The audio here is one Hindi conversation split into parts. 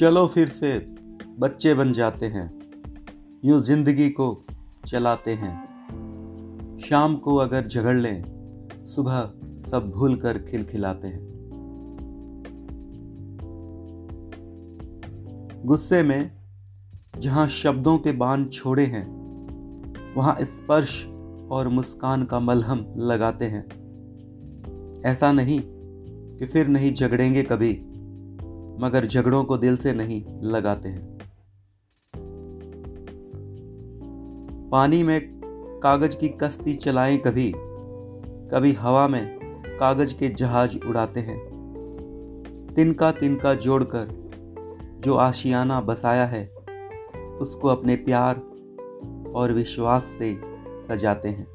चलो फिर से बच्चे बन जाते हैं, यूं जिंदगी को चलाते हैं। शाम को अगर झगड़ लें, सुबह सब भूल कर खिलखिलाते हैं। गुस्से में जहां शब्दों के बांध छोड़े हैं, वहां स्पर्श और मुस्कान का मलहम लगाते हैं। ऐसा नहीं कि फिर नहीं झगड़ेंगे कभी, मगर झगड़ों को दिल से नहीं लगाते हैं। पानी में कागज की कश्ती चलाएं कभी, कभी हवा में कागज के जहाज उड़ाते हैं। तिनका तिनका जोड़कर जो आशियाना बसाया है, उसको अपने प्यार और विश्वास से सजाते हैं।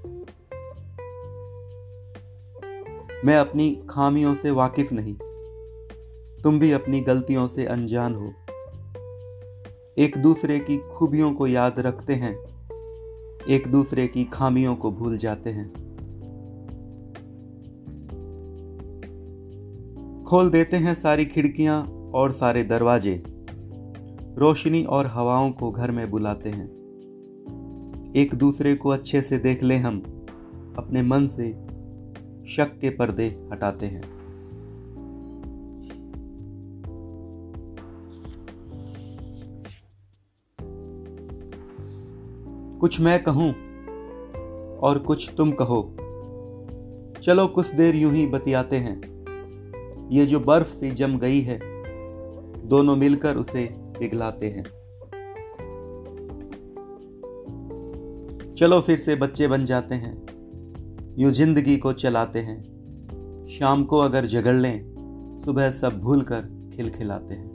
मैं अपनी खामियों से वाकिफ नहीं, तुम भी अपनी गलतियों से अनजान हो। एक दूसरे की खूबियों को याद रखते हैं, एक दूसरे की खामियों को भूल जाते हैं। खोल देते हैं सारी खिड़कियां और सारे दरवाजे, रोशनी और हवाओं को घर में बुलाते हैं। एक दूसरे को अच्छे से देख लें, हम अपने मन से शक के पर्दे हटाते हैं। कुछ मैं कहूं और कुछ तुम कहो, चलो कुछ देर यूं ही बतियाते हैं। ये जो बर्फ सी जम गई है, दोनों मिलकर उसे पिघलाते हैं। चलो फिर से बच्चे बन जाते हैं, यूं जिंदगी को चलाते हैं। शाम को अगर झगड़ लें, सुबह सब भूल कर खिलखिलाते हैं।